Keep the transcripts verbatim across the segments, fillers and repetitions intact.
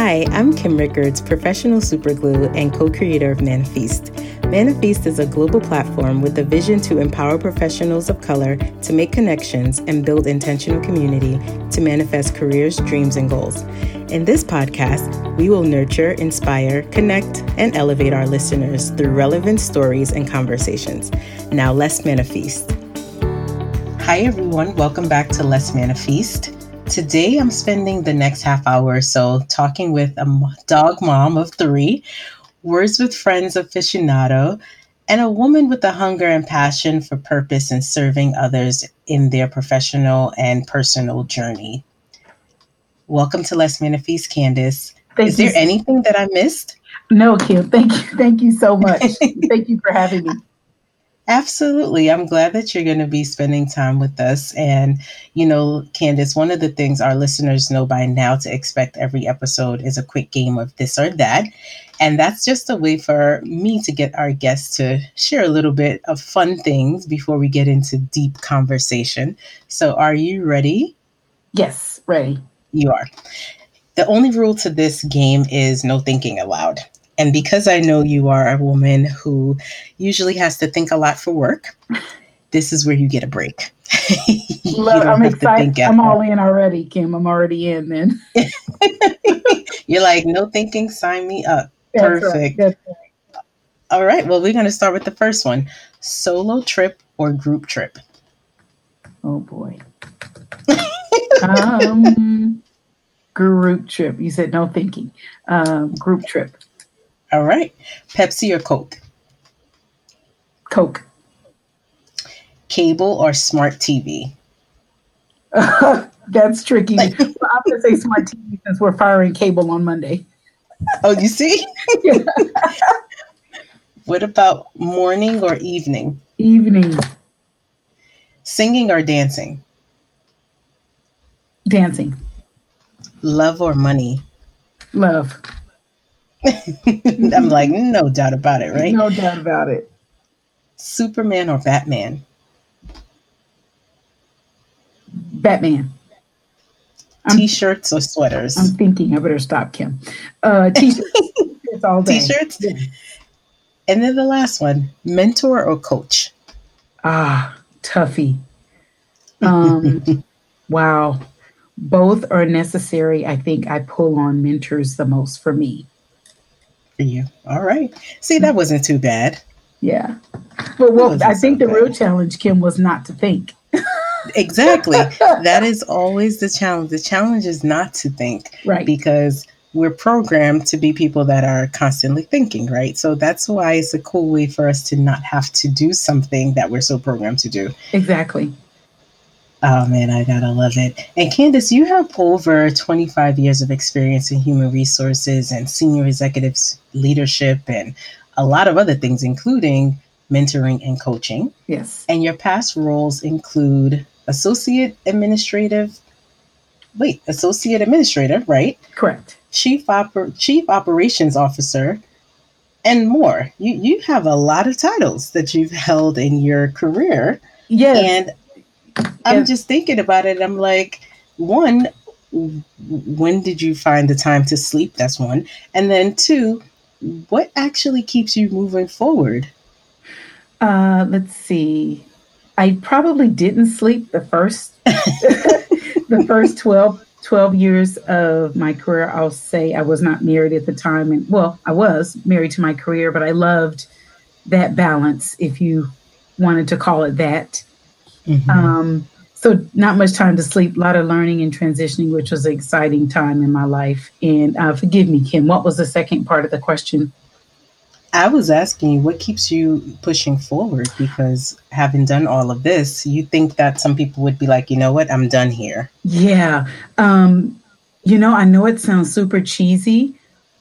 Hi, I'm Kim Rickards, professional superglue and co-creator of Manifest. Manifest is a global platform with a vision to empower professionals of color to make connections and build intentional community to manifest careers, dreams, and goals. In this podcast, we will nurture, inspire, connect, and elevate our listeners through relevant stories and conversations. Now, let's manifest. Hi, everyone. Welcome back to Let's Manifest. Today, I'm spending the next half hour or so talking with a dog mom of three, Words with Friends aficionado, and a woman with a hunger and passion for purpose and serving others in their professional and personal journey. Welcome to Let's Manifest, Candace. Thank Is you. There anything that I missed? No, Kim. Thank you. Thank you so much. Thank you for having me. Absolutely. I'm glad that you're going to be spending time with us. And, you know, Candace, one of the things our listeners know by now to expect every episode is a quick game of this or that. And that's just a way for me to get our guests to share a little bit of fun things before we get into deep conversation. So are you ready? Yes, ready. You are. The only rule to this game is no thinking aloud. And because I know you are a woman who usually has to think a lot for work, this is where you get a break. Love, I'm excited. I'm all in already, Kim. I'm already in then. You're like, no thinking, sign me up. That's perfect. Right, right. All right. Well, we're going to start with the first one. Solo trip or group trip? Oh, boy. um, group trip. You said no thinking. Um, group trip. All right. Pepsi or Coke? Coke. Cable or smart T V? Uh, that's tricky. Like, well, I'm going to say smart T V since we're firing cable on Monday. Oh, you see? Yeah. What about morning or evening? Evening. Singing or dancing? Dancing. Love or money? Love. I'm like, no doubt about it, right? No doubt about it. Superman or Batman? Batman. T-shirts I'm, or sweaters? I'm thinking I better stop, Kim. Uh, t-shirts. It's all day. T-shirts? Yeah. And then the last one, mentor or coach? Ah, toughie. Um, wow. Both are necessary. I think I pull on mentors the most for me. For you. All right. See, that wasn't too bad. Yeah. But well, I think so the bad. Real challenge, Kim, was not to think. Exactly. That is always the challenge. The challenge is not to think. Right. Because we're programmed to be people that are constantly thinking, right? So that's why it's a cool way for us to not have to do something that we're so programmed to do. Exactly. Oh, man, I gotta love it. And Candace, you have over twenty-five years of experience in human resources and senior executives leadership and a lot of other things, including mentoring and coaching. Yes. And your past roles include associate administrative, wait, associate administrator, right? Correct. Chief Oper- Chief Operations Officer and more. You, you have a lot of titles that you've held in your career. Yes. And I'm just thinking about it. I'm like, one, when did you find the time to sleep? That's one. And then two, what actually keeps you moving forward? Uh, let's see. I probably didn't sleep the first the first twelve, twelve years of my career. I'll say I was not married at the time. And well, I was married to my career, but I loved that balance, if you wanted to call it that. Mm-hmm. Um, so not much time to sleep, a lot of learning and transitioning, which was an exciting time in my life. And uh, forgive me, Kim, what was the second part of the question? I was asking you, what keeps you pushing forward? Because having done all of this, you think that some people would be like, you know what, I'm done here. Yeah. Um, you know, I know it sounds super cheesy,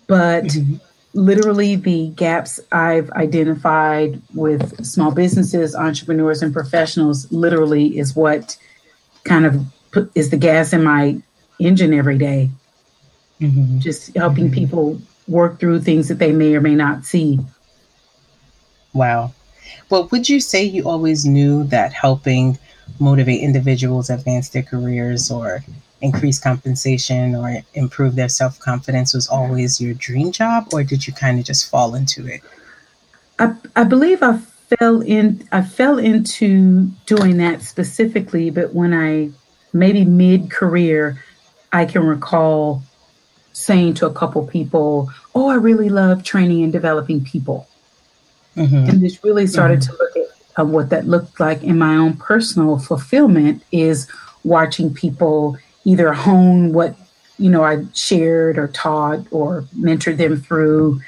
but mm-hmm. literally the gaps I've identified with small businesses, entrepreneurs, and professionals literally is what kind of put, is the gas in my engine every day. Mm-hmm. Just helping mm-hmm. people work through things that they may or may not see. Wow. Well, would you say you always knew that helping motivate individuals advance their careers or increase compensation or improve their self-confidence was always your dream job, or did you kind of just fall into it? I, I believe I fell in, I fell into doing that specifically, but when I, maybe mid-career, I can recall saying to a couple people, oh, I really love training and developing people. Mm-hmm. And this really started mm-hmm. to look at uh, what that looked like in my own personal fulfillment is watching people either hone what, you know, I shared or taught or mentored them through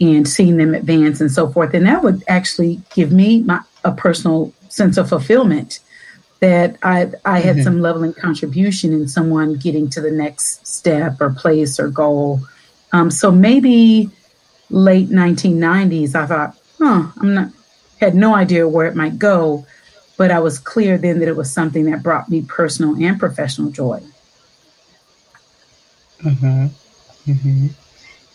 and seeing them advance and so forth. And that would actually give me my, a personal sense of fulfillment that I I had mm-hmm. some leveling contribution in someone getting to the next step or place or goal. Um, so maybe late nineteen nineties, I thought, huh, I'm not, had no idea where it might go, but I was clear then that it was something that brought me personal and professional joy. Mm-hmm. Mm-hmm.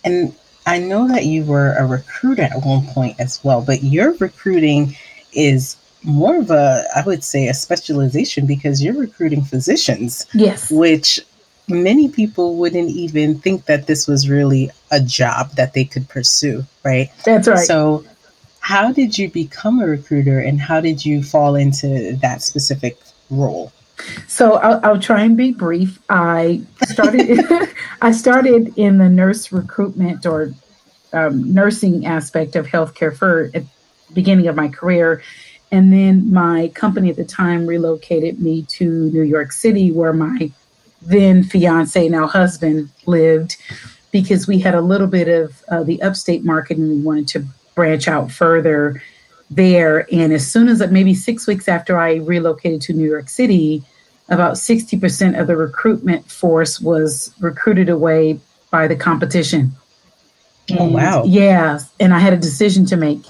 And I know that you were a recruiter at one point as well, but your recruiting is more of a, I would say, a specialization because you're recruiting physicians. Yes. Which many people wouldn't even think that this was really a job that they could pursue, right? That's right. So how did you become a recruiter and how did you fall into that specific role? So I'll, I'll try and be brief. I started I started in the nurse recruitment or um, nursing aspect of healthcare for at the beginning of my career. And then my company at the time relocated me to New York City, where my then fiance, now husband, lived, because we had a little bit of uh, the upstate market and we wanted to branch out further there. And as soon as maybe six weeks after I relocated to New York City, about sixty percent of the recruitment force was recruited away by the competition. And, oh, wow. Yeah. And I had a decision to make.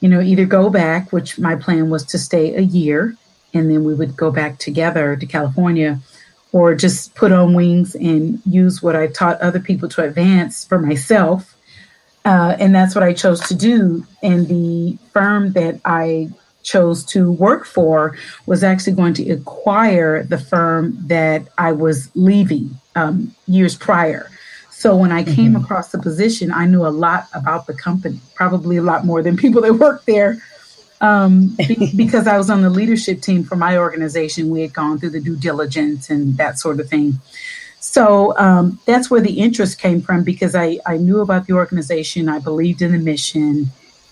You know, either go back, which my plan was to stay a year, and then we would go back together to California, or just put on wings and use what I taught other people to advance for myself. Uh, and that's what I chose to do. And the firm that I chose to work for was actually going to acquire the firm that I was leaving um, years prior. So when I came mm-hmm. across the position, I knew a lot about the company, probably a lot more than people that worked there, um, be- because I was on the leadership team for my organization. We had gone through the due diligence and that sort of thing. So um, that's where the interest came from, because I, I knew about the organization. I believed in the mission,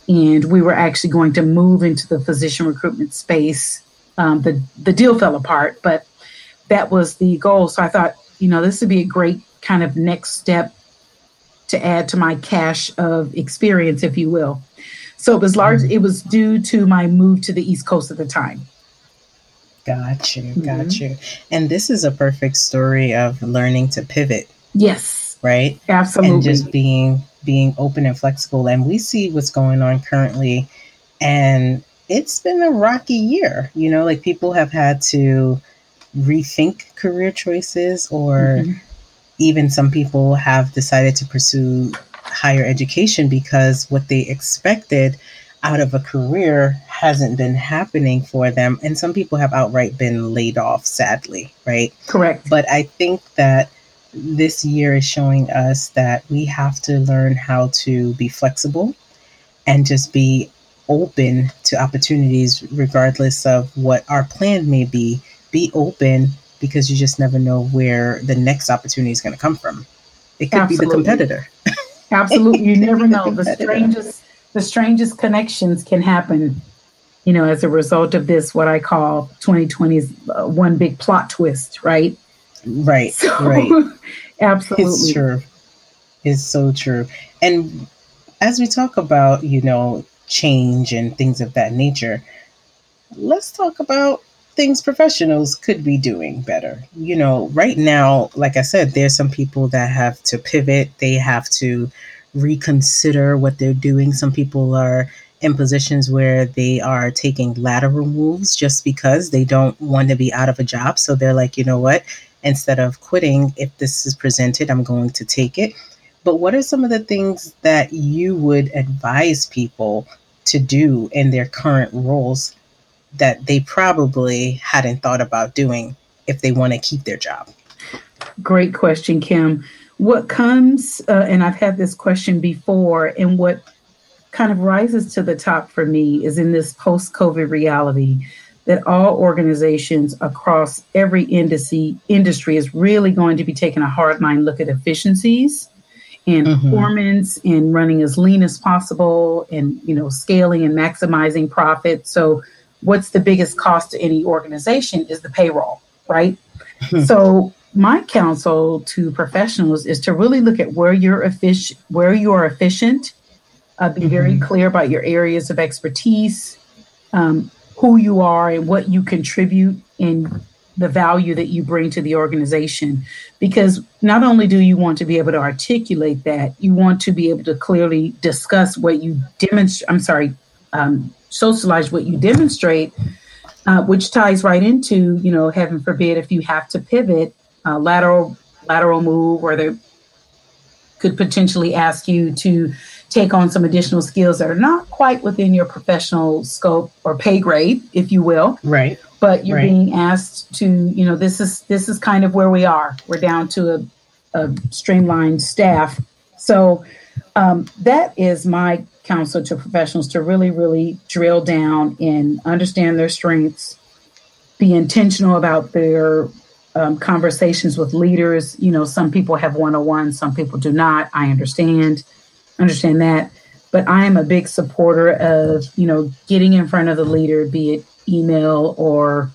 and we were actually going to move into the physician recruitment space. Um, the, the deal fell apart, but that was the goal. So I thought, you know, this would be a great kind of next step to add to my cache of experience, if you will. So it was large. It was due to my move to the East Coast at the time. Got you. Got mm-hmm. you. And this is a perfect story of learning to pivot. Yes. Right. Absolutely. And just being, being open and flexible. And we see what's going on currently, and it's been a rocky year, you know, like people have had to rethink career choices, or mm-hmm. even some people have decided to pursue higher education because what they expected out of a career hasn't been happening for them. And some people have outright been laid off, sadly, right? Correct. But I think that this year is showing us that we have to learn how to be flexible and just be open to opportunities, regardless of what our plan may be. Be open, because you just never know where the next opportunity is going to come from. It could Absolutely. Be the competitor. Absolutely. You never know. The, the strangest, the strangest connections can happen, you know, as a result of this, what I call twenty twenty's uh, one big plot twist, right? Right. So, right. Absolutely. It's true. It's so true. And as we talk about, you know, change and things of that nature, let's talk about things professionals could be doing better. You know, right now, like I said, there's some people that have to pivot. They have to reconsider what they're doing. Some people are in positions where they are taking lateral moves just because they don't want to be out of a job. So they're like, you know what, instead of quitting, if this is presented, I'm going to take it. But what are some of the things that you would advise people to do in their current roles that they probably hadn't thought about doing if they want to keep their job? Great question, Kim. What comes, uh, and I've had this question before, and what kind of rises to the top for me is in this post-COVID reality that all organizations across every industry, industry is really going to be taking a hardline look at efficiencies and mm-hmm. performance and running as lean as possible and, you know, scaling and maximizing profit. So what's the biggest cost to any organization is the payroll, right? Mm-hmm. So my counsel to professionals is to really look at where you're efficient, where you are efficient, uh, be mm-hmm. very clear about your areas of expertise, um, who you are and what you contribute and the value that you bring to the organization. Because not only do you want to be able to articulate that, you want to be able to clearly discuss what you demonstrate, I'm sorry, um, socialize what you demonstrate, uh, which ties right into, you know, heaven forbid, if you have to pivot, uh, lateral, lateral move, or they could potentially ask you to take on some additional skills that are not quite within your professional scope or pay grade, if you will. Right. But you're right. being asked to, you know, this is this is kind of where we are. We're down to a, a streamlined staff. So um, that is my counsel to professionals, to really, really drill down and understand their strengths, be intentional about their um, conversations with leaders. You know, some people have one-on-one, some people do not. I understand. Understand that. But I am a big supporter of, you know, getting in front of the leader, be it email or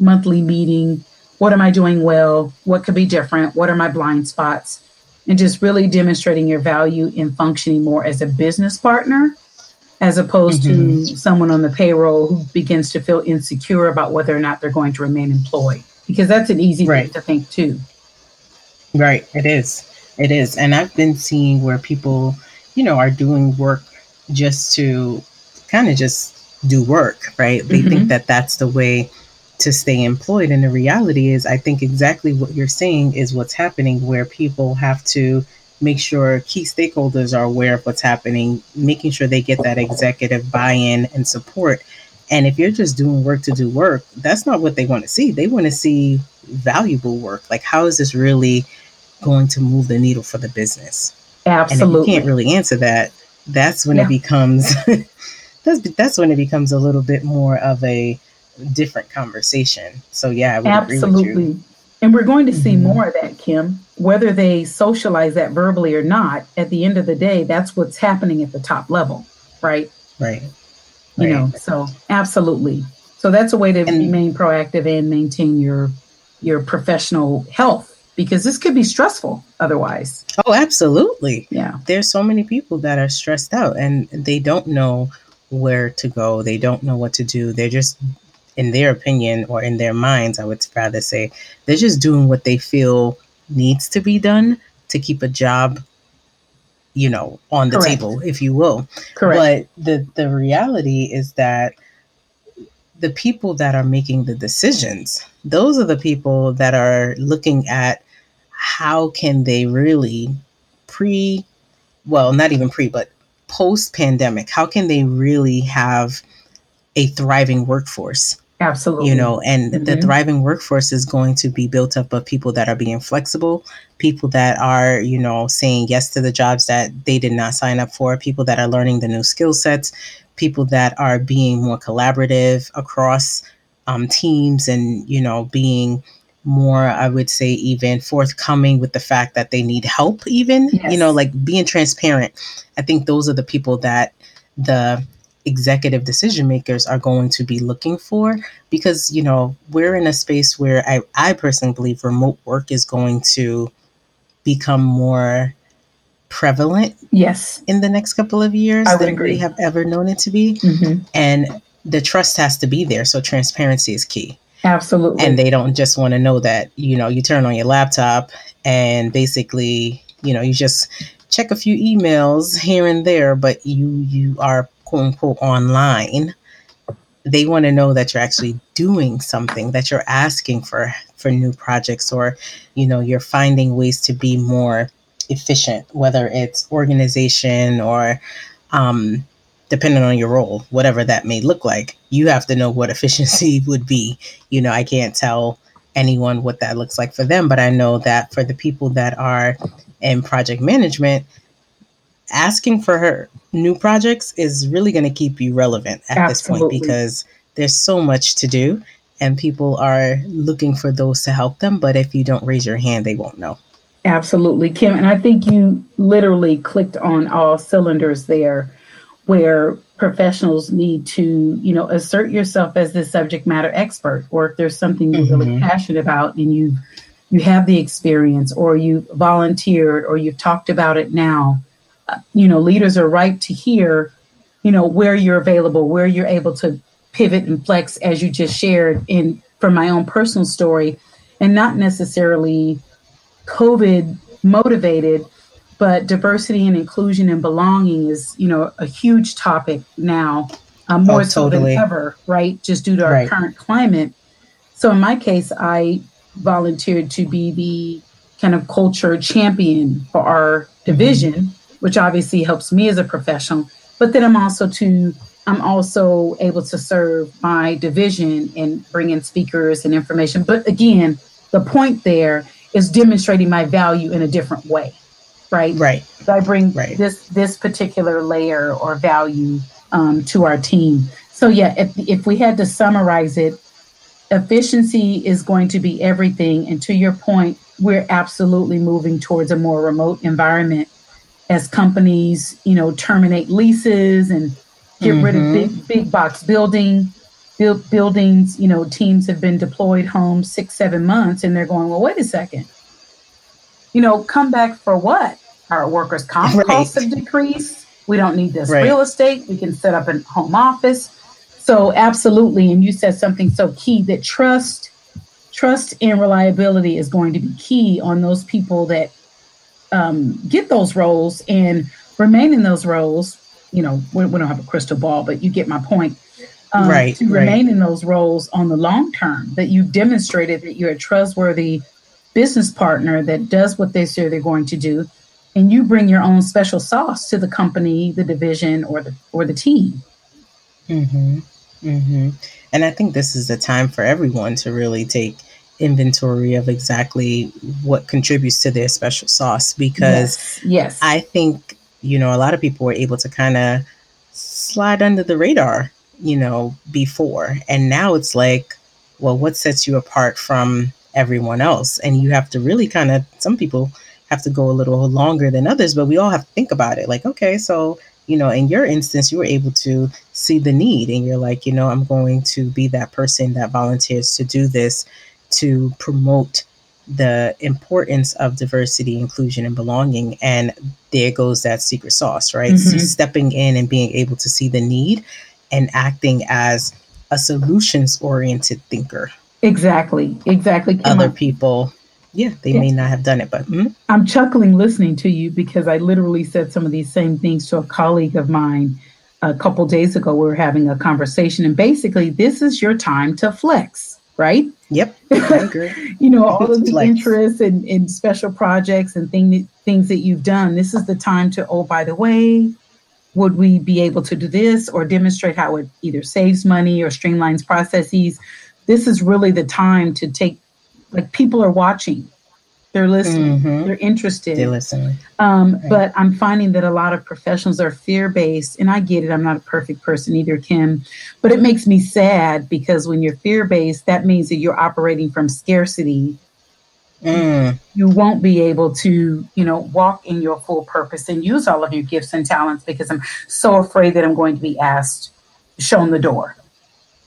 monthly meeting. What am I doing well? What could be different? What are my blind spots? And just really demonstrating your value in functioning more as a business partner, as opposed mm-hmm. to someone on the payroll who begins to feel insecure about whether or not they're going to remain employed. Because that's an easy right. thing to think too. Right. It is. It is. And I've been seeing where people, you know, are doing work just to kind of just do work, right? They mm-hmm. think that that's the way to stay employed. And the reality is, I think exactly what you're saying is what's happening, where people have to make sure key stakeholders are aware of what's happening, making sure they get that executive buy-in and support. And if you're just doing work to do work, that's not what they want to see. They want to see valuable work. Like, how is this really going to move the needle for the business? Absolutely. And if you can't really answer that, that's when yeah. it becomes that's that's when it becomes a little bit more of a different conversation. So yeah, I would absolutely agree with you. And we're going to see mm-hmm. more of that, Kim, whether they socialize that verbally or not. At the end of the day, that's what's happening at the top level, right? Right. You right. know, so absolutely. So that's a way to and, remain proactive and maintain your your professional health. Because this could be stressful otherwise. Oh, absolutely. Yeah. There's so many people that are stressed out and they don't know where to go. They don't know what to do. They're just, in their opinion or in their minds, I would rather say, they're just doing what they feel needs to be done to keep a job, you know, on the Correct. Table, if you will. Correct. But the, the reality is that the people that are making the decisions, those are the people that are looking at how can they really pre, well, not even pre, but post-pandemic, how can they really have a thriving workforce? Absolutely. You know, and mm-hmm. the thriving workforce is going to be built up of people that are being flexible, people that are, you know, saying yes to the jobs that they did not sign up for, people that are learning the new skill sets, people that are being more collaborative across um, teams and, you know, being more, I would say, even forthcoming with the fact that they need help even, yes. you know, like being transparent. I think those are the people that the executive decision makers are going to be looking for, because, you know, we're in a space where I, I personally believe remote work is going to become more prevalent yes in the next couple of years I would than agree. We have ever known it to be mm-hmm. and the trust has to be there, so transparency is key. Absolutely. And they don't just want to know that, you know, you turn on your laptop and basically, you know, you just check a few emails here and there, but you you are quote unquote online. They want to know that you're actually doing something, that you're asking for for new projects, or, you know, you're finding ways to be more efficient, whether it's organization or um, depending on your role, whatever that may look like. You have to know what efficiency would be. You know, I can't tell anyone what that looks like for them. But I know that for the people that are in project management, asking for her new projects is really going to keep you relevant at Absolutely. This point, because there's so much to do and people are looking for those to help them. But if you don't raise your hand, they won't know. Absolutely, Kim. And I think you literally clicked on all cylinders there, where professionals need to, you know, assert yourself as this subject matter expert, or if there's something you're mm-hmm. really passionate about and you you have the experience, or you volunteered, or you've talked about it now. Uh, you know, leaders are right to hear, you know, where you're available, where you're able to pivot and flex, as you just shared, in from my own personal story, and not necessarily COVID motivated, but diversity and inclusion and belonging is, you know, a huge topic now, um, more oh, totally. so than ever, right? Just due to our right. current climate. So in my case, I volunteered to be the kind of culture champion for our division, mm-hmm. which obviously helps me as a professional. But then I'm also to, I'm also able to serve my division and bring in speakers and information. But again, the point there is demonstrating my value in a different way. Right. Right. So I bring right. this this particular layer or value um, to our team. So, yeah, if, if we had to summarize it, efficiency is going to be everything. And to your point, we're absolutely moving towards a more remote environment as companies, you know, terminate leases and get mm-hmm. rid of big, big box building build, buildings. You know, teams have been deployed home six, seven months and they're going, well, wait a second. You know, come back for what? Our workers' comp right. costs have decreased. We don't need this right. real estate. We can set up a home office. So absolutely. And you said something so key, that trust, trust and reliability is going to be key on those people that um, get those roles and remain in those roles. You know, we, we don't have a crystal ball, but you get my point. Um, right. To remain right. in those roles on the long term, that you've demonstrated that you're a trustworthy business partner that does what they say they're going to do, and you bring your own special sauce to the company, the division, or the or the team. Mm-hmm. Mm-hmm. And I think this is the time for everyone to really take inventory of exactly what contributes to their special sauce, because yes, yes. I think, you know, a lot of people were able to kind of slide under the radar, you know, before. And now it's like, well, what sets you apart from everyone else? And you have to really kind of, some people have to go a little longer than others, but we all have to think about it. Like, okay, so, you know, in your instance, you were able to see the need and you're like, you know, I'm going to be that person that volunteers to do this, to promote the importance of diversity, inclusion, and belonging. And there goes that secret sauce, right? Mm-hmm. So stepping in and being able to see the need and acting as a solutions-oriented thinker. Exactly, exactly. Kim, Other people, yeah, they yeah. may not have done it, but. Hmm? I'm chuckling listening to you because I literally said some of these same things to a colleague of mine a couple days ago. We were having a conversation, and basically, this is your time to flex, right? Yep, I agree. You know, all of the flex. Interests and, and special projects and thing, things that you've done, this is the time to, oh, by the way, would we be able to do this, or demonstrate how it either saves money or streamlines processes? This is really the time to take, like, people are watching, they're listening, mm-hmm. they're interested. They're listening. Um, right. But I'm finding that a lot of professionals are fear-based, and I get it, I'm not a perfect person either, Kim, but it makes me sad because when you're fear-based, that means that you're operating from scarcity. Mm. You won't be able to, you know, walk in your full purpose and use all of your gifts and talents because I'm so afraid that I'm going to be asked, shown the door.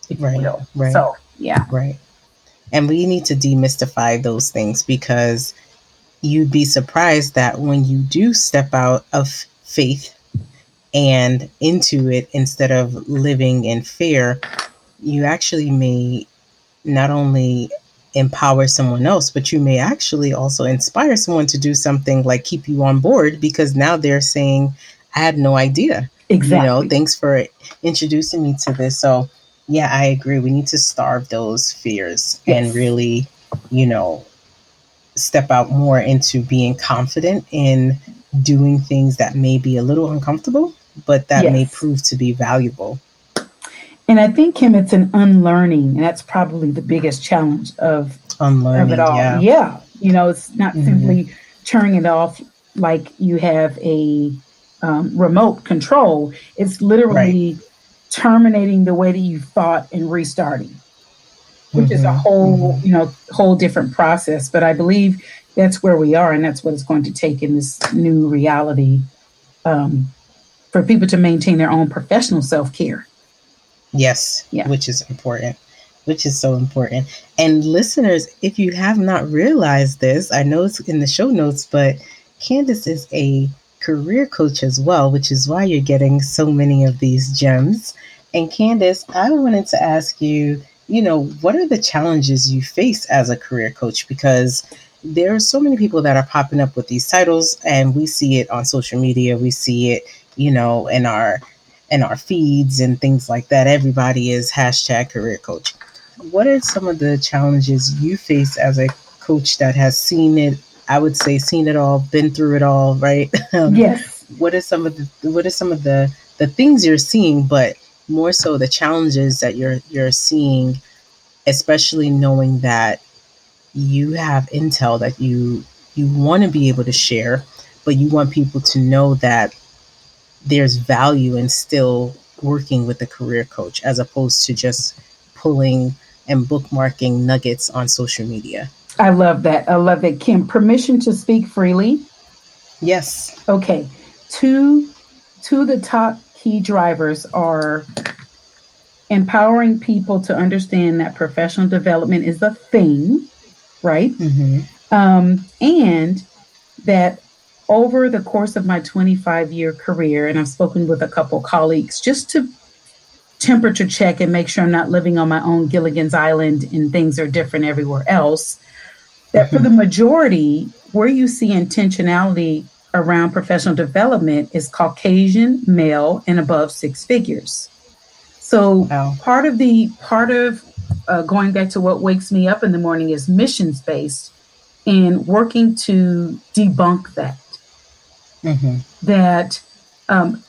If right, you will. Right. So. Yeah. Right. And we need to demystify those things, because you'd be surprised that when you do step out of faith and into it, instead of living in fear, you actually may not only empower someone else, but you may actually also inspire someone to do something, like keep you on board, because now they're saying, I had no idea. Exactly. You know, thanks for introducing me to this. So yeah, I agree. We need to starve those fears yes. and really, you know, step out more into being confident in doing things that may be a little uncomfortable, but that yes. may prove to be valuable. And I think, Kim, it's an unlearning, and that's probably the biggest challenge of unlearning of it all. Yeah. yeah. You know, it's not mm-hmm. simply turning it off like you have a um, remote control. It's literally right. terminating the way that you thought and restarting, which mm-hmm. is a whole, mm-hmm. you know, whole different process. But I believe that's where we are, and that's what it's going to take in this new reality um, for people to maintain their own professional self-care. Yes, yeah. which is important, which is so important. And listeners, if you have not realized this, I know it's in the show notes, but Candace is a career coach as well, which is why you're getting so many of these gems. And Candace, I wanted to ask you, you know, what are the challenges you face as a career coach? Because there are so many people that are popping up with these titles, and we see it on social media. We see it, you know, in our in our feeds and things like that. Everybody is hashtag career coach. What are some of the challenges you face as a coach that has seen it? I would say seen it all, been through it all, right? Yes. What are some of the what are some of the, the things you're seeing, but more so the challenges that you're you're seeing, especially knowing that you have intel that you you want to be able to share, but you want people to know that there's value in still working with a career coach as opposed to just pulling and bookmarking nuggets on social media. I love that. I love that, Kim. Permission to speak freely? Yes. Okay. Two, two of the top key drivers are empowering people to understand that professional development is a thing, right? Mm-hmm. Um, and that over the course of my twenty-five year career, and I've spoken with a couple colleagues just to temperature check and make sure I'm not living on my own Gilligan's Island and things are different everywhere else, that for the majority, where you see intentionality around professional development is Caucasian, male, and above six figures. So wow. part of the part of uh, going back to what wakes me up in the morning is mission-based and working to debunk that. Mm-hmm. That um,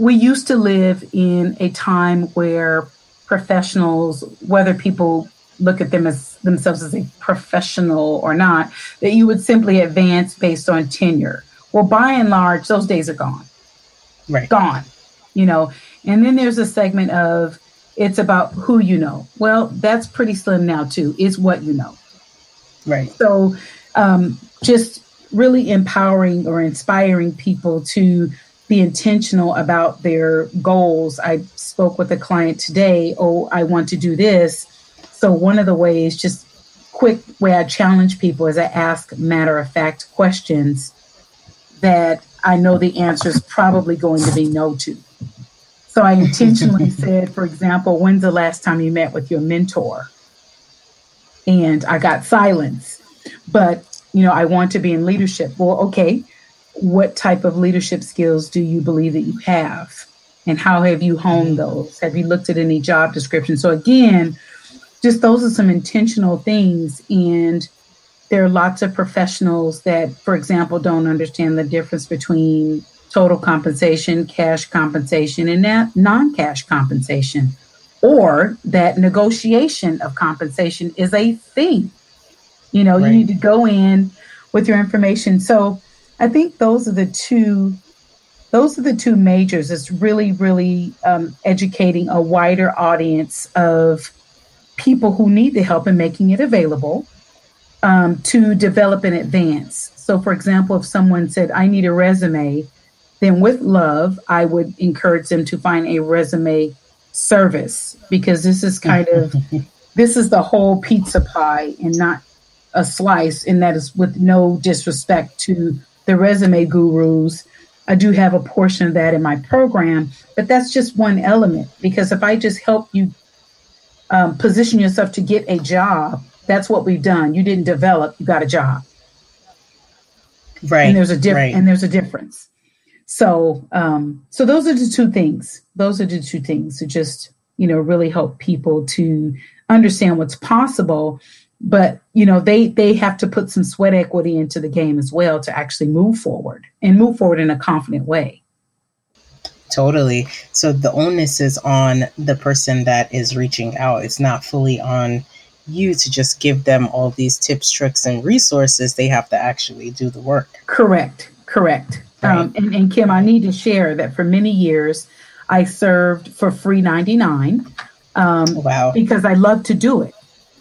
we used to live in a time where professionals, whether people look at them as themselves as a professional or not, that you would simply advance based on tenure. Well, by and large, those days are gone. Right. Gone, you know. And then there's a segment of it's about who you know. Well, that's pretty slim now, too. It's what you know. Right. So um, just really empowering or inspiring people to be intentional about their goals. I spoke with a client today. Oh, I want to do this. So one of the ways, just quick way I challenge people is I ask matter of fact questions that I know the answer is probably going to be no to. So I intentionally said, for example, when's the last time you met with your mentor? And I got silence, but you know, I want to be in leadership. Well, okay, what type of leadership skills do you believe that you have? And how have you honed those? Have you looked at any job description? So again, just those are some intentional things. And there are lots of professionals that, for example, don't understand the difference between total compensation, cash compensation, and non-cash compensation, or that negotiation of compensation is a thing. You know, right. You need to go in with your information. So I think those are the two, those are the two majors. It's really, really um, educating a wider audience of people who need the help and making it available um, to develop in advance. So, for example, if someone said, I need a resume, then with love, I would encourage them to find a resume service, because this is kind of, this is the whole pizza pie and not a slice, and that is with no disrespect to the resume gurus. I do have a portion of that in my program, but that's just one element, because if I just help you um, position yourself to get a job, that's what we've done. You didn't develop, you got a job. Right. And there's a diff- right. and there's a difference. So, um, so those are the two things. Those are the two things to just, you know, really help people to understand what's possible. But, you know, they they have to put some sweat equity into the game as well to actually move forward and move forward in a confident way. Totally. So the onus is on the person that is reaching out. It's not fully on you to just give them all these tips, tricks, and resources. They have to actually do the work. Correct. Correct. Right. Um, and, and Kim, I need to share that for many years, I served for free ninety-nine um, wow. because I love to do it.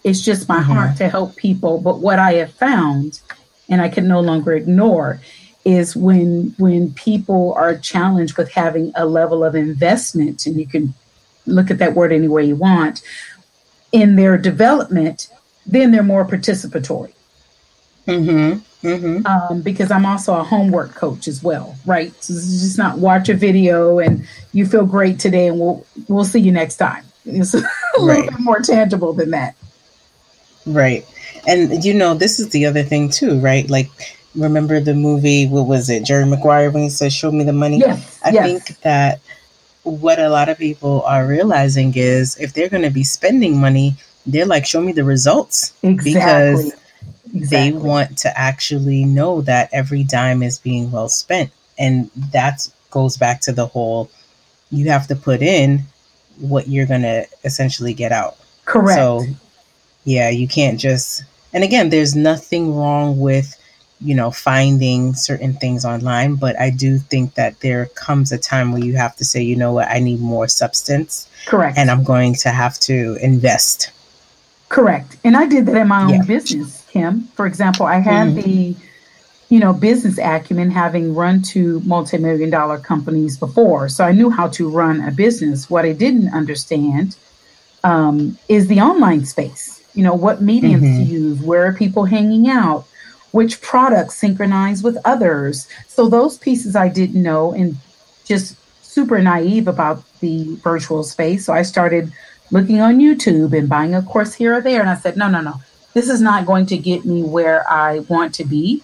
It's just my mm-hmm. heart to help people. But what I have found, and I can no longer ignore, is when when people are challenged with having a level of investment, and you can look at that word any way you want, in their development, then they're more participatory. Mm-hmm. Mm-hmm. Um, because I'm also a homework coach as well, right? So it's just not watch a video and you feel great today and we'll we'll see you next time. It's a little right. bit more tangible than that. Right. And, you know, this is the other thing, too, right? Like, remember the movie, what was it, Jerry Maguire, when he said, show me the money? Yes, I yes. think that what a lot of people are realizing is if they're going to be spending money, they're like, show me the results. Exactly. Because exactly. they want to actually know that every dime is being well spent. And that goes back to the whole, you have to put in what you're going to essentially get out. Correct. So, yeah, you can't just, and again, there's nothing wrong with, you know, finding certain things online, but I do think that there comes a time where you have to say, you know what, I need more substance. Correct. And I'm going to have to invest. Correct. And I did that in my own yeah. business, Kim. For example, I had mm-hmm. the, you know, business acumen, having run two multi-million dollar companies before. So I knew how to run a business. What I didn't understand um, is the online space. You know, what mediums mm-hmm. to use, where are people hanging out, which products synchronize with others. So those pieces I didn't know, and just super naive about the virtual space. So I started looking on YouTube and buying a course here or there. And I said, no, no, no, this is not going to get me where I want to be.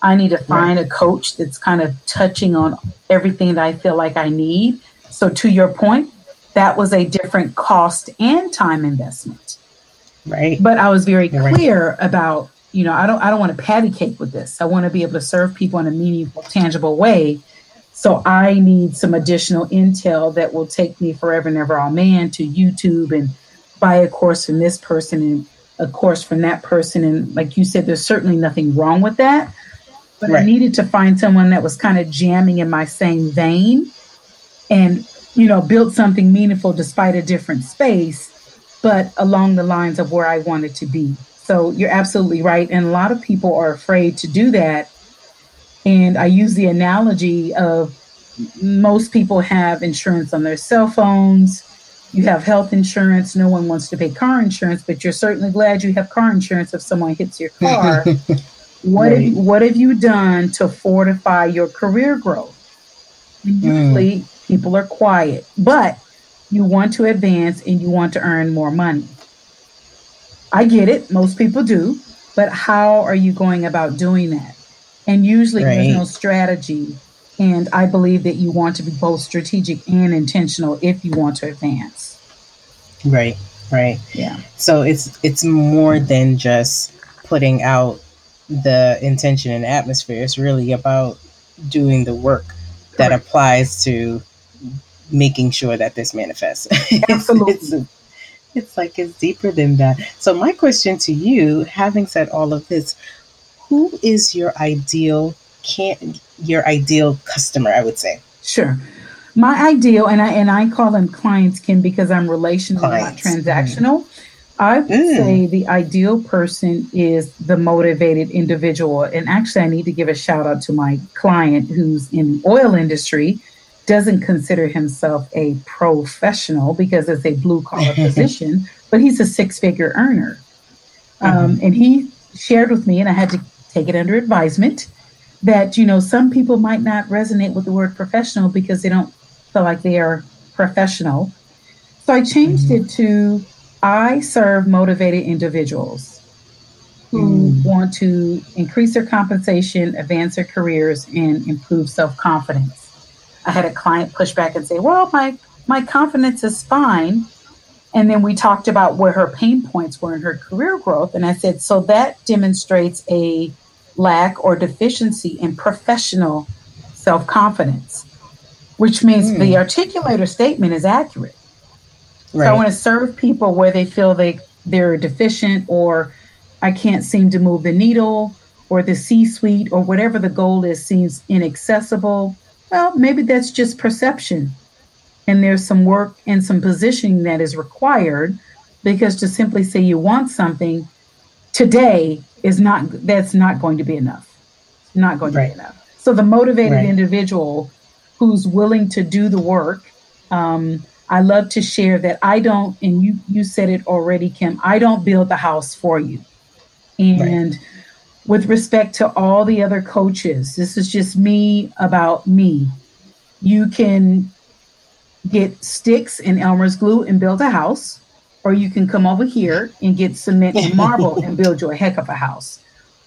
I need to find right. a coach that's kind of touching on everything that I feel like I need. So to your point, that was a different cost and time investment. Right. But I was very clear right. about, you know, I don't I don't want to patty cake with this. I want to be able to serve people in a meaningful, tangible way. So I need some additional intel that will take me forever and ever, all man, to YouTube and buy a course from this person and a course from that person. And like you said, there's certainly nothing wrong with that. But right. I needed to find someone that was kind of jamming in my same vein and, you know, built something meaningful despite a different space, but along the lines of where I wanted to be. So you're absolutely right. And a lot of people are afraid to do that. And I use the analogy of most people have insurance on their cell phones. You have health insurance. No one wants to pay car insurance, but you're certainly glad you have car insurance if someone hits your car. What, right. have you, what have you done to fortify your career growth? And usually mm. people are quiet, but you want to advance and you want to earn more money. I get it. Most people do. But how are you going about doing that? And usually right. there's no strategy. And I believe that you want to be both strategic and intentional if you want to advance. Right. Right. Yeah. So it's it's more than just putting out the intention and atmosphere. It's really about doing the work Correct. That applies to making sure that this manifests. Absolutely. it's, it's, it's like it's deeper than that. So my question to you, having said all of this, who is your ideal can your ideal customer, I would say? Sure. My ideal, and I and I call them clients, Kim, because I'm relational, clients. Not transactional. Mm. I would mm. say the ideal person is the motivated individual. And actually, I need to give a shout out to my client who's in the oil industry, doesn't consider himself a professional because it's a blue collar position, but he's a six figure earner. Mm-hmm. Um, and he shared with me, and I had to take it under advisement, that, you know, some people might not resonate with the word professional because they don't feel like they are professional. So I changed mm-hmm. it to, I serve motivated individuals who mm. want to increase their compensation, advance their careers, and improve self-confidence. I had a client push back and say, well, my, my confidence is fine. And then we talked about where her pain points were in her career growth. And I said, so that demonstrates a lack or deficiency in professional self-confidence, which means mm. the articulator statement is accurate. Right. So I want to serve people where they feel they they're deficient, or I can't seem to move the needle, or the C-suite or whatever the goal is seems inaccessible. Well, maybe that's just perception. And there's some work and some positioning that is required, because to simply say you want something today is not, that's not going to be enough. It's not going to right. be enough. So the motivated right. individual who's willing to do the work, um, I love to share that I don't, and you, you said it already, Kim, I don't build the house for you. And right. with respect to all the other coaches, this is just me about me. You can get sticks and Elmer's glue and build a house, or you can come over here and get cement and marble and build you a heck of a house.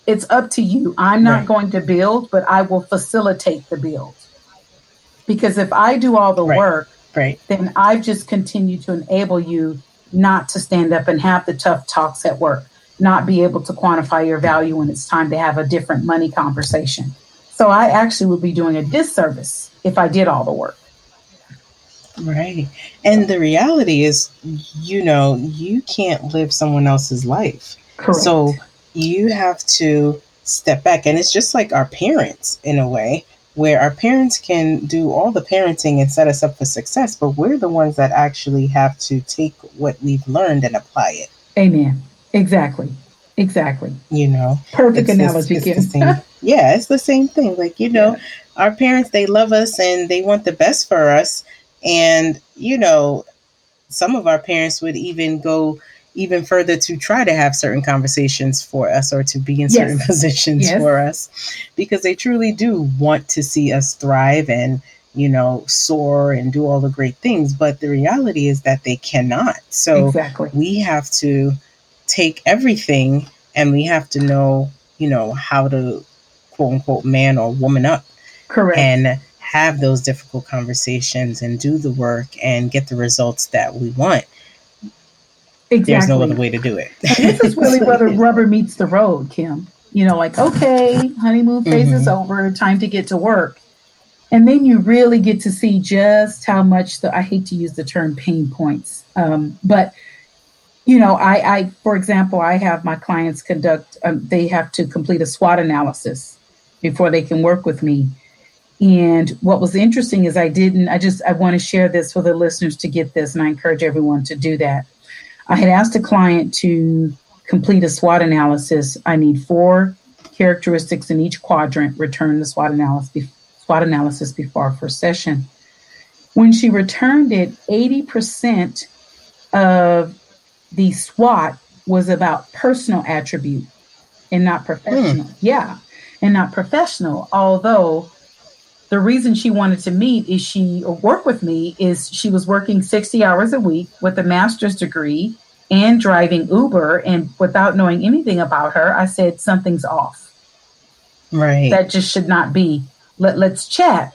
It's up to you. I'm not right. going to build, but I will facilitate the build. Because if I do all the right. work, right. then I've just continued to enable you not to stand up and have the tough talks at work, not be able to quantify your value when it's time to have a different money conversation. So I actually would be doing a disservice if I did all the work. Right. And the reality is, you know, you can't live someone else's life. Correct. So you have to step back. And it's just like our parents, in a way, where our parents can do all the parenting and set us up for success, but we're the ones that actually have to take what we've learned and apply it. Amen. Exactly. Exactly. You know, perfect analogy. It's, it's the same, yeah, it's the same thing. Like, you know, yeah. our parents, they love us and they want the best for us. And, you know, some of our parents would even go even further to try to have certain conversations for us, or to be in certain yes. positions yes. for us, because they truly do want to see us thrive and, you know, soar and do all the great things. But the reality is that they cannot. So exactly. we have to take everything, and we have to know, you know, how to, quote unquote, man or woman up. Correct. And have those difficult conversations and do the work and get the results that we want. Exactly. There's no other way to do it. And this is really where the rubber meets the road, Kim. You know, like, okay, honeymoon phase mm-hmm. is over, time to get to work. And then you really get to see just how much the, I hate to use the term pain points, um, but you know, I, I, for example, I have my clients conduct, um, they have to complete a SWOT analysis before they can work with me. And what was interesting is I didn't, I just, I want to share this for the listeners to get this, and I encourage everyone to do that. I had asked a client to complete a SWOT analysis. I need four characteristics in each quadrant, return the SWOT analysis, SWOT analysis before our first session. When she returned it, eighty percent of the SWOT was about personal attribute and not professional. Mm. Yeah. And not professional. Although the reason she wanted to meet is she or work with me is she was working sixty hours a week with a master's degree and driving Uber. And without knowing anything about her, I said, something's off. Right. That just should not be. Let, let's chat.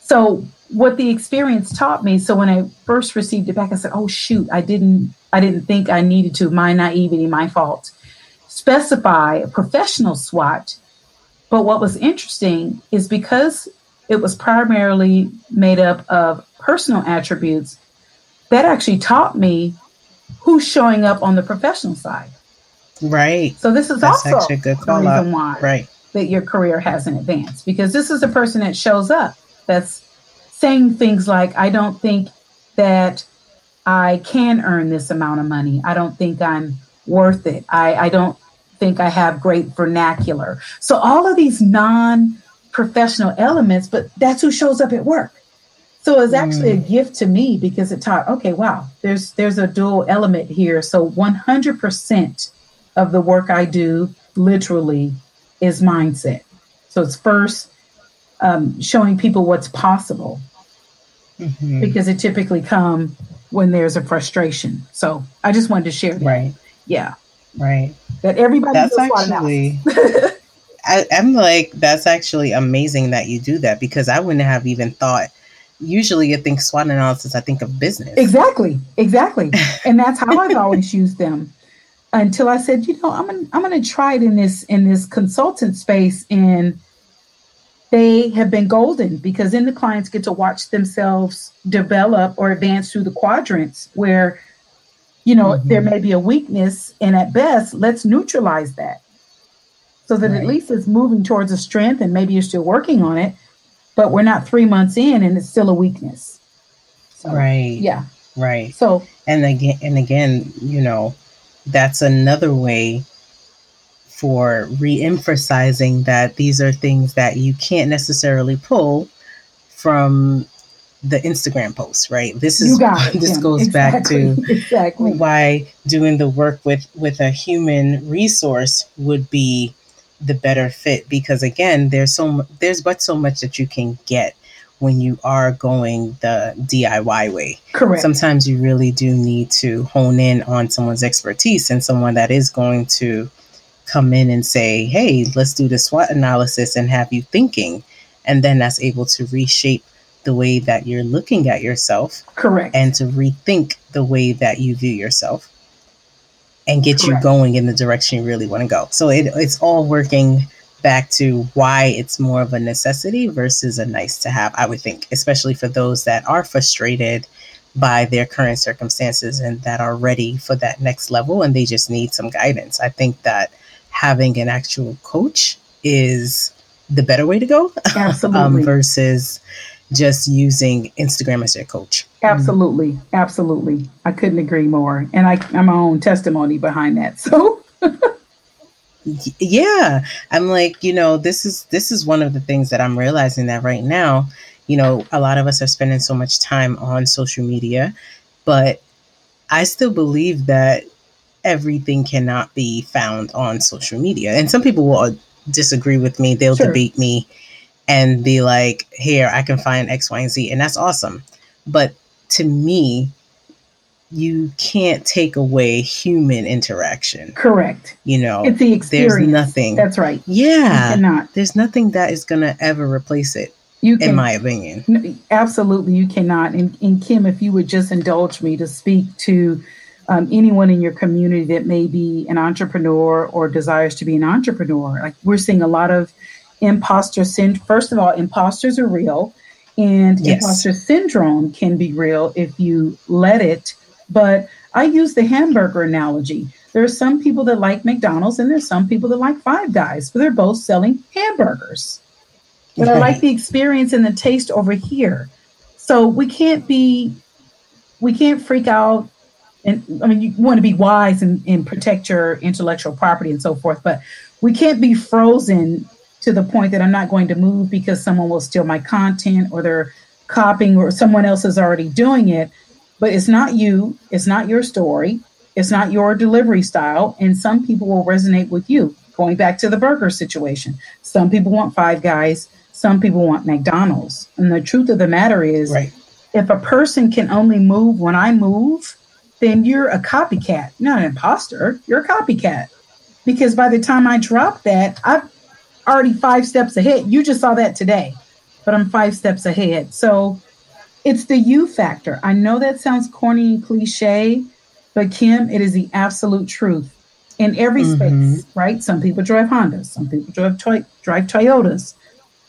So what the experience taught me. So when I first received it back, I said, oh, shoot, I didn't I didn't think I needed to, my naivety, my fault, specify a professional SWOT. But what was interesting is because it was primarily made up of personal attributes, that actually taught me who's showing up on the professional side. Right. So this is that's also a good call reason why right. that your career hasn't advanced, because this is a person that shows up that's saying things like, I don't think that I can earn this amount of money. I don't think I'm worth it. I, I don't think I have great vernacular. So all of these non-professional elements, but that's who shows up at work. So it's actually mm. a gift to me, because it taught, okay, wow, there's there's a dual element here. So one hundred percent of the work I do literally is mindset. So it's first um, showing people what's possible, mm-hmm. because it typically come when there's a frustration. So I just wanted to share that. Right. Yeah. Right. That everybody that's actually, I, I'm like, that's actually amazing that you do that, because I wouldn't have even thought. Usually I think SWOT analysis, I think of business. Exactly. Exactly. And that's how I've always used them, until I said, you know, I'm gonna, I'm going to try it in this, in this consultant space. And they have been golden, because then the clients get to watch themselves develop or advance through the quadrants where you know, mm-hmm. there may be a weakness, and at best, let's neutralize that so that right. at least it's moving towards a strength, and maybe you're still working on it, but we're not three months in and it's still a weakness. So, right. Yeah. Right. So, and again, and again, you know, that's another way for re-emphasizing that these are things that you can't necessarily pull from the Instagram posts, right? This is it, this yeah. goes exactly. back to exactly. why doing the work with, with a human resource would be the better fit, because again, there's so there's but so much that you can get when you are going the D I Y way. Correct. Sometimes you really do need to hone in on someone's expertise and someone that is going to come in and say, hey, let's do the SWOT analysis and have you thinking. And then that's able to reshape the way that you're looking at yourself. Correct. And to rethink the way that you view yourself and get Correct. You going in the direction you really want to go. So it, it's all working back to why it's more of a necessity versus a nice to have, I would think, especially for those that are frustrated by their current circumstances and that are ready for that next level and they just need some guidance. I think that having an actual coach is the better way to go. Absolutely. um, versus just using Instagram as your coach. Absolutely. Absolutely. I couldn't agree more. And I, I'm my own testimony behind that. So yeah, I'm like, you know, this is, this is one of the things that I'm realizing that right now, you know, a lot of us are spending so much time on social media, but I still believe that everything cannot be found on social media. And some people will disagree with me. They'll sure. debate me and be like, here, I can find X, Y, and Z. And that's awesome. But to me, you can't take away human interaction. Correct. You know, it's the experience. There's nothing. That's right. Yeah. You cannot. There's nothing that is going to ever replace it. You can, in my opinion. N- absolutely. You cannot. And, and Kim, if you would just indulge me to speak to um, anyone in your community that may be an entrepreneur or desires to be an entrepreneur. Like, we're seeing a lot of imposter syndrome. First of all, imposters are real, and yes. imposter syndrome can be real if you let it. But I use the hamburger analogy. There are some people that like McDonald's and there's some people that like Five Guys, but they're both selling hamburgers. But right. I like the experience and the taste over here. So we can't be, we can't freak out. And I mean, you want to be wise and, and protect your intellectual property and so forth, but we can't be frozen to the point that I'm not going to move because someone will steal my content or they're copying or someone else is already doing it. But it's not you, it's not your story, it's not your delivery style, and some people will resonate with you. Going back to the burger situation, some people want Five Guys, some people want McDonald's. And the truth of the matter is, right. if a person can only move when I move, then you're a copycat, not an imposter, you're a copycat. Because by the time I drop that, I'm already five steps ahead. You just saw that today, but I'm five steps ahead. So it's the you factor. I know that sounds corny and cliche, but Kim, it is the absolute truth in every mm-hmm. space, right? Some people drive Hondas, some people drive, toy- drive Toyotas.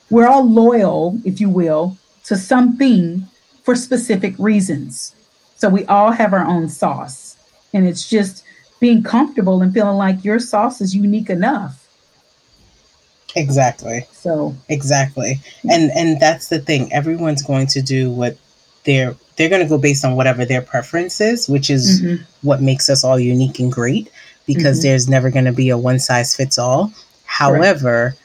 We're all loyal, if you will, to something for specific reasons. So we all have our own sauce, and it's just being comfortable and feeling like your sauce is unique enough. Exactly. So exactly. And, and that's the thing. Everyone's going to do what they're they're going to go based on whatever their preference is, which is mm-hmm. what makes us all unique and great, because mm-hmm. there's never going to be a one size fits all. However, right.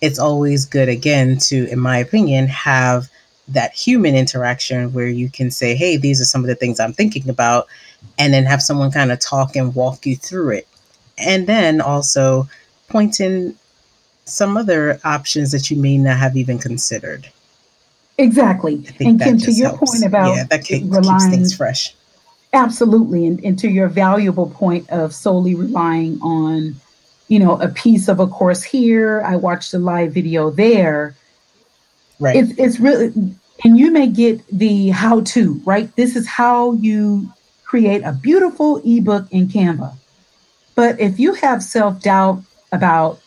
it's always good, again, to, in my opinion, have that human interaction where you can say, hey, these are some of the things I'm thinking about, and then have someone kind of talk and walk you through it. And then also point in some other options that you may not have even considered. Exactly. And Kim, to your helps. point about yeah, that keep, relying, keeps things fresh. Absolutely. And, and to your valuable point of solely relying on, you know, a piece of a course here, I watched a live video there. Right. It's, it's really, and you may get the how to, right? This is how you create a beautiful ebook in Canva. But if you have self-doubt about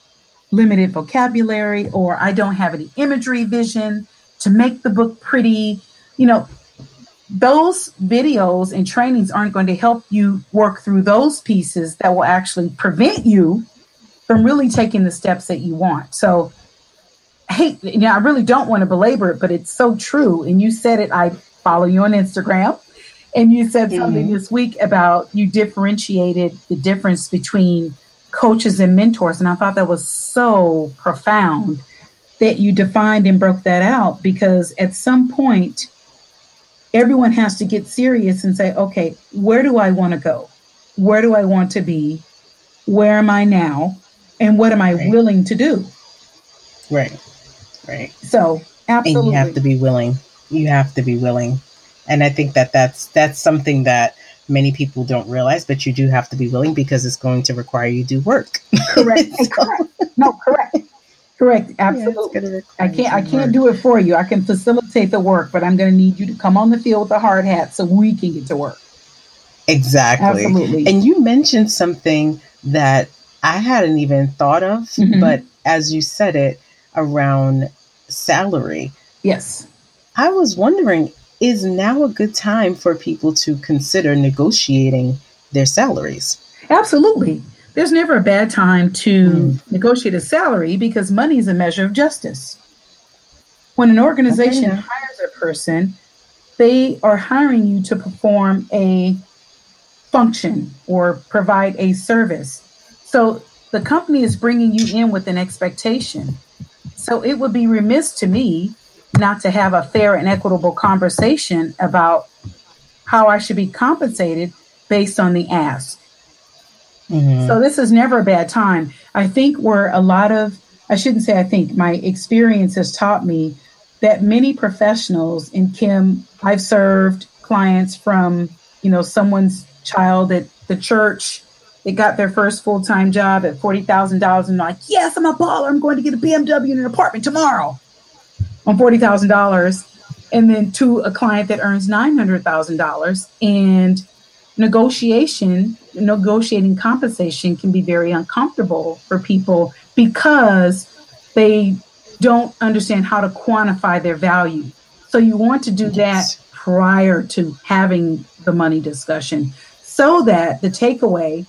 limited vocabulary, or I don't have any imagery vision to make the book pretty, you know, those videos and trainings aren't going to help you work through those pieces that will actually prevent you from really taking the steps that you want. So, hey, you know, I really don't want to belabor it, but it's so true. And you said it, I follow you on Instagram, and you said mm-hmm. something this week about you differentiated the difference between coaches and mentors. And I thought that was so profound that you defined and broke that out, because at some point, everyone has to get serious and say, okay, where do I want to go? Where do I want to be? Where am I now? And what am I right. willing to do? Right. Right. So absolutely. And you have to be willing. You have to be willing. And I think that that's, that's something that many people don't realize, but you do have to be willing, because it's going to require you do work. Correct. so. correct. No, correct. Correct. Absolutely. Yeah, I can't, I can't do it for you. I can facilitate the work, but I'm going to need you to come on the field with a hard hat so we can get to work. Exactly. Absolutely. And you mentioned something that I hadn't even thought of, mm-hmm. but as you said it, around salary. Yes. I was wondering, is now a good time for people to consider negotiating their salaries? Absolutely. There's never a bad time to mm. negotiate a salary, because money is a measure of justice. When an organization okay. hires a person, they are hiring you to perform a function or provide a service. So the company is bringing you in with an expectation. So it would be remiss to me not to have a fair and equitable conversation about how I should be compensated based on the ask. Mm-hmm. So this is never a bad time. I think where a lot of, I shouldn't say I think, my experience has taught me that many professionals, and Kim, I've served clients from, you know, someone's child at the church, they got their first full-time job at forty thousand dollars and like, yes, I'm a baller. I'm going to get a B M W and an apartment tomorrow on forty thousand dollars. And then to a client that earns nine hundred thousand dollars, and negotiation, negotiating compensation can be very uncomfortable for people because they don't understand how to quantify their value. So you want to do yes. that prior to having the money discussion, so that the takeaway,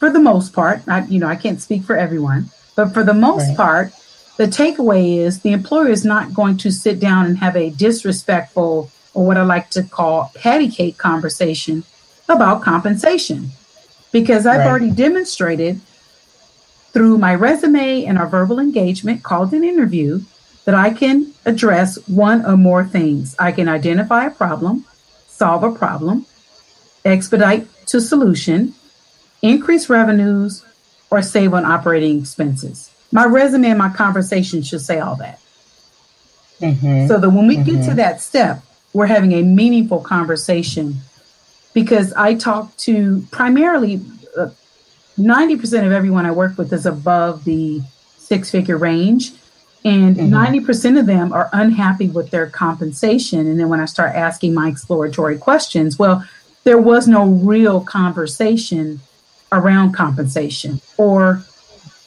for the most part, I, you know, I can't speak for everyone, but for the most right. part, the takeaway is the employer is not going to sit down and have a disrespectful, or what I like to call patty cake conversation about compensation, because I've right. already demonstrated through my resume and our verbal engagement called an interview that I can address one or more things. I can identify a problem, solve a problem, expedite to solution, increase revenues, or save on operating expenses. My resume and my conversation should say all that. Mm-hmm. So that when we mm-hmm. get to that step, we're having a meaningful conversation. Because I talk to primarily uh, ninety percent of everyone I work with is above the six-figure range. And mm-hmm. ninety percent of them are unhappy with their compensation. And then when I start asking my exploratory questions, well, there was no real conversation around compensation. Or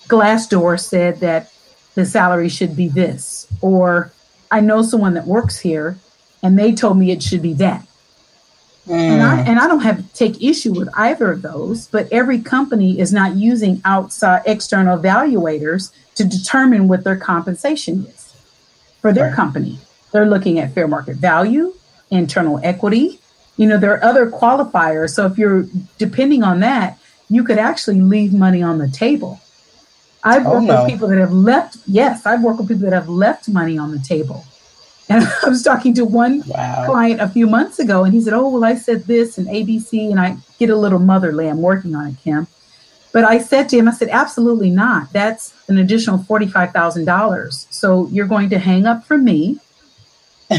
Glassdoor said that the salary should be this. Or I know someone that works here and they told me it should be that. And I, and I don't have to take issue with either of those, but every company is not using outside external evaluators to determine what their compensation is for their right. company. They're looking at fair market value, internal equity. You know, there are other qualifiers. So if you're depending on that, you could actually leave money on the table. I've worked oh, no. with people that have left. Yes, I've worked with people that have left money on the table. And I was talking to one wow. client a few months ago, and he said, oh, well, I said this and A B C, and I get a little motherly. I'm working on it, Kim. But I said to him, I said, absolutely not. That's an additional forty-five thousand dollars. So you're going to hang up from me,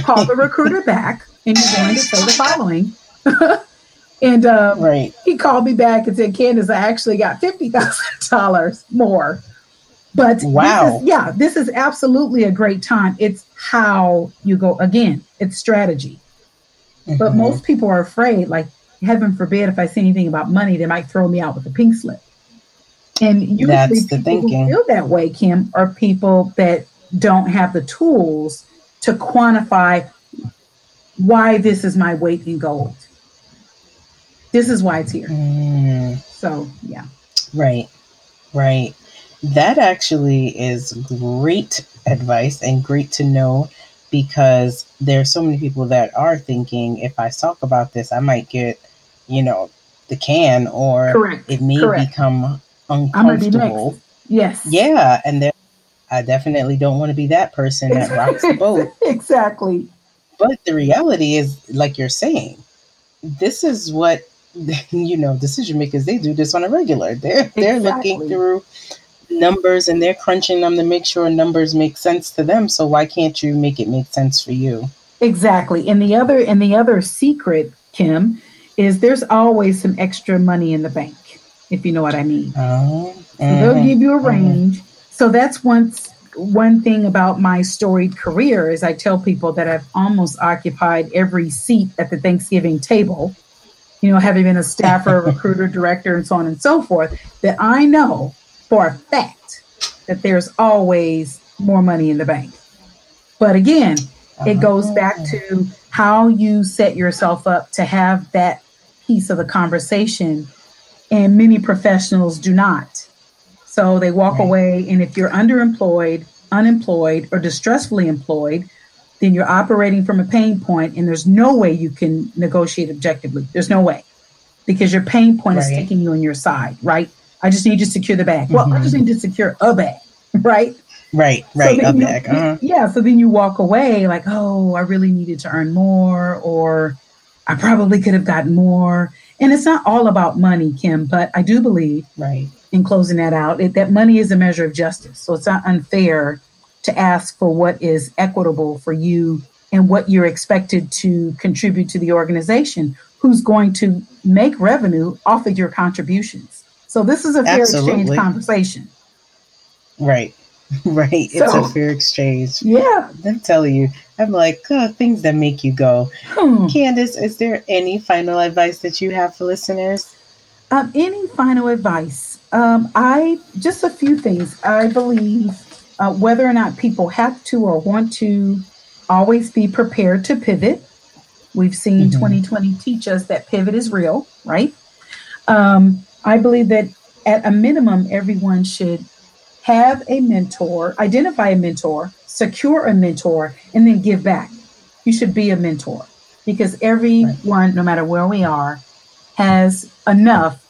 call the recruiter back, and you're going to say the following. and um, right. he called me back and said, Candace, I actually got fifty thousand dollars more. But wow. this is, yeah, this is absolutely a great time. It's how you go. Again, it's strategy. Mm-hmm. But most people are afraid, like, heaven forbid, if I say anything about money, they might throw me out with a pink slip. And usually that's the people thinking. Who feel that way, Kim, are people that don't have the tools to quantify why this is my weight in gold. This is why it's here. Mm. So, yeah. Right. Right. That actually is great advice and great to know, because there are so many people that are thinking, if I talk about this, I might get, you know, the can, or Correct. It may Correct. Become uncomfortable. Be yes. Yeah. And there, I definitely don't want to be that person that rocks the boat. Exactly. But the reality is, like you're saying, this is what, you know, decision makers, they do this on a regular. They're, they're exactly. looking through numbers and they're crunching them to make sure numbers make sense to them. So why can't you make it make sense for you? Exactly. And the other, and the other secret, Kim, is there's always some extra money in the bank, if you know what I mean. Oh, mm-hmm. So they'll give you a range. Mm-hmm. So that's one, one thing about my storied career is I tell people that I've almost occupied every seat at the Thanksgiving table, you know, having been a staffer, recruiter, director, and so on and so forth, that I know for a fact that there's always more money in the bank. But again, it goes back to how you set yourself up to have that piece of the conversation. And many professionals do not. So they walk right. away. And if you're underemployed, unemployed, or distressfully employed, then you're operating from a pain point, and there's no way you can negotiate objectively. There's no way, because your pain point right. is sticking you on your side, right? I just need to secure the bag. Mm-hmm. Well, I just need to secure a bag, right? Right, right, so a bag. You, uh-huh. Yeah, so then you walk away like, oh, I really needed to earn more, or I probably could have gotten more. And it's not all about money, Kim, but I do believe, right, in closing that out, it, that money is a measure of justice. So it's not unfair to ask for what is equitable for you and what you're expected to contribute to the organization, who's going to make revenue off of your contributions. So this is a fair Absolutely. Exchange conversation. Right, right. It's so, a fair exchange. Yeah. I'm telling you, I'm like, oh, things that make you go. Hmm. Candace, is there any final advice that you have for listeners? Um, any final advice? Um, I just a few things. I believe uh, whether or not people have to or want to, always be prepared to pivot. We've seen mm-hmm. twenty twenty teach us that pivot is real, right? Um, I believe that at a minimum, everyone should have a mentor, identify a mentor, secure a mentor, and then give back. You should be a mentor, because everyone, no matter where we are, has enough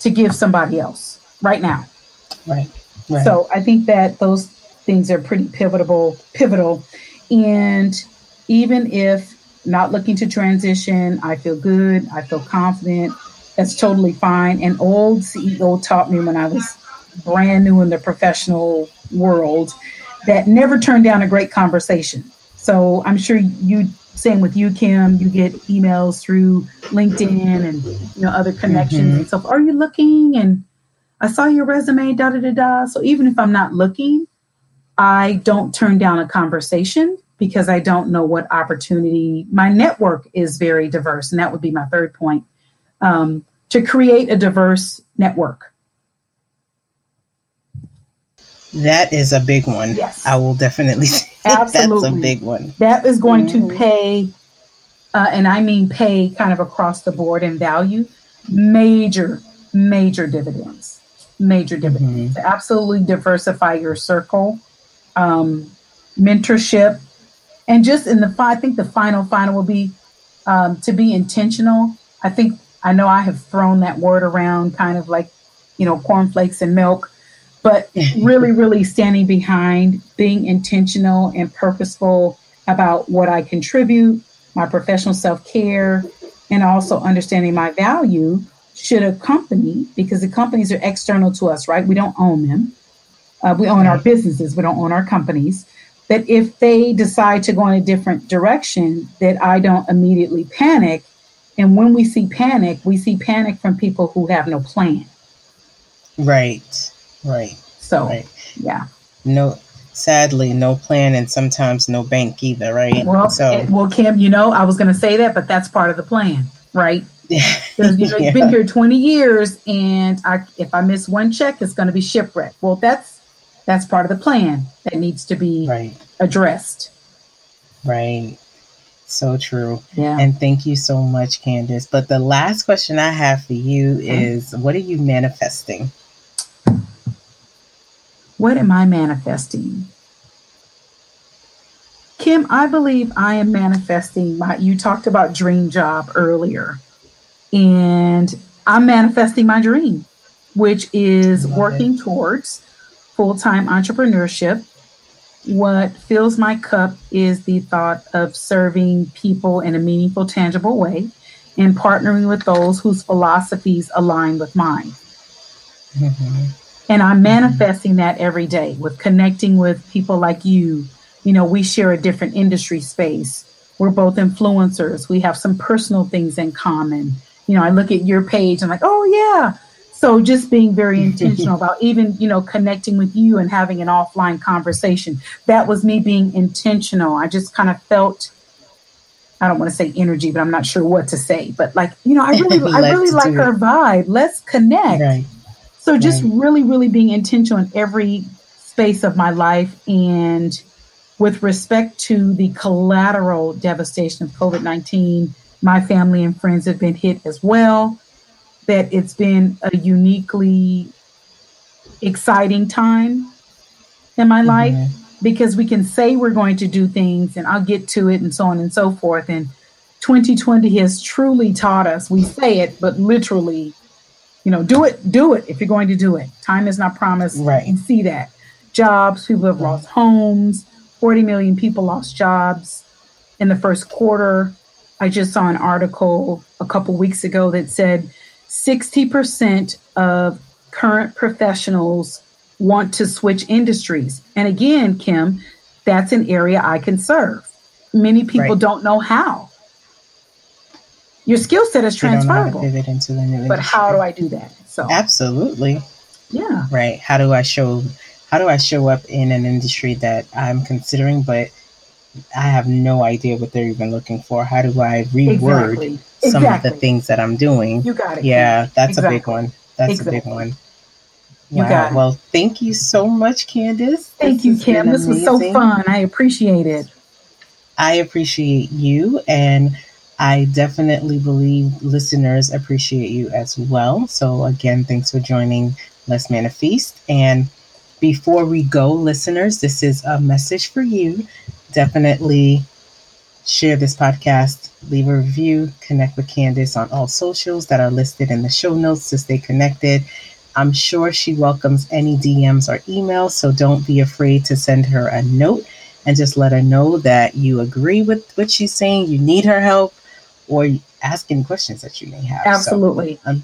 to give somebody else right now. Right. right. So I think that those things are pretty pivotal, pivotal. And even if not looking to transition, I feel good, I feel confident. That's totally fine. An old C E O taught me when I was brand new in the professional world that never turn down a great conversation. So I'm sure you, same with you, Kim, you get emails through LinkedIn and, you know, other connections. Mm-hmm. So are you looking? And I saw your resume, da, da, da, da. So even if I'm not looking, I don't turn down a conversation, because I don't know what opportunity. My network is very diverse. And that would be my third point. Um, to create a diverse network. That is a big one. Yes. I will definitely say Absolutely. That's a big one. That is going mm-hmm. to pay, uh, and I mean pay kind of across the board in value, major, major dividends, major dividends. Mm-hmm. Absolutely diversify your circle, um, mentorship, and just in the, fi- I think the final, final will be um, to be intentional. I think, I know I have thrown that word around kind of like, you know, cornflakes and milk, but really, really standing behind being intentional and purposeful about what I contribute, my professional self-care, and also understanding my value should a company, because the companies are external to us, right? We don't own them. Uh, we own our businesses. We don't own our companies. That if they decide to go in a different direction, that I don't immediately panic. And when we see panic, we see panic from people who have no plan. Right, right. So, right. yeah. No, sadly, no plan, and sometimes no bank either, right? Well, so. it, well Kim, you know, I was going to say that, but that's part of the plan, right? Because you know, yeah. you've been here twenty years, and I, if I miss one check, it's going to be shipwreck. Well, that's that's part of the plan that needs to be right. addressed. Right. So true. Yeah. And thank you so much, Candace. But the last question I have for you is, what are you manifesting? What am I manifesting? Kim, I believe I am manifesting my, you talked about dream job earlier, and I'm manifesting my dream, which is working it. towards full-time entrepreneurship. What fills my cup is the thought of serving people in a meaningful, tangible way and partnering with those whose philosophies align with mine. Mm-hmm. And I'm manifesting that every day with connecting with people like you. You know, we share a different industry space. We're both influencers. We have some personal things in common. You know, I look at your page, I'm like, oh, yeah. So just being very intentional about even, you know, connecting with you and having an offline conversation. That was me being intentional. I just kind of felt, I don't want to say energy, but I'm not sure what to say. But like, you know, I really, I really like her vibe. Let's connect. Right. So just right. really, really being intentional in every space of my life. And with respect to the collateral devastation of COVID nineteen, my family and friends have been hit as well. That it's been a uniquely exciting time in my mm-hmm. life, because we can say we're going to do things, and I'll get to it, and so on and so forth. And twenty twenty has truly taught us, we say it, but literally, you know, do it, do it if you're going to do it. Time is not promised. Right. You can see that. Jobs, people have lost homes, forty million people lost jobs in the first quarter. I just saw an article a couple weeks ago that said sixty percent of current professionals want to switch industries. And again, Kim, that's an area I can serve. Many people right. don't know how. Your skill set is transferable. They don't know how to pivot into the new but industry. How do I do that? So absolutely. Yeah. Right. How do I show how do I show up in an industry that I'm considering, but I have no idea what they're even looking for? How do I reword exactly. some exactly. of the things that I'm doing? You got it. Yeah, that's exactly. a big one. That's exactly. a big one. Wow. You got it. Well, thank you so much, Candace. Thank this you, Kim. This was so fun. I appreciate it. I appreciate you, and I definitely believe listeners appreciate you as well. So again, thanks for joining Let's Manifest. And before we go, listeners, this is a message for you. Definitely share this podcast, leave a review, connect with Candace on all socials that are listed in the show notes to stay connected. I'm sure she welcomes any D Ms or emails, so don't be afraid to send her a note and just let her know that you agree with what she's saying, you need her help, or ask any questions that you may have. Absolutely. So, um,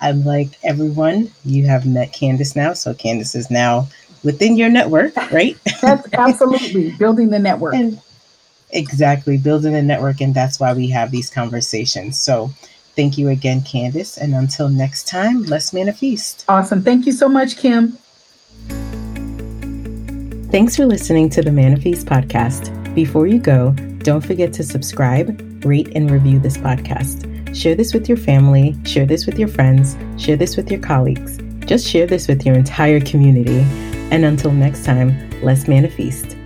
I'm like everyone, you have met Candace now, so Candace is now within your network, right? That's absolutely building the network. And exactly, building the network. And that's why we have these conversations. So thank you again, Candace. And until next time, let's manifest. Awesome. Thank you so much, Kim. Thanks for listening to the Manifest podcast. Before you go, don't forget to subscribe, rate, and review this podcast. Share this with your family. Share this with your friends. Share this with your colleagues. Just share this with your entire community. And until next time, let's manifest.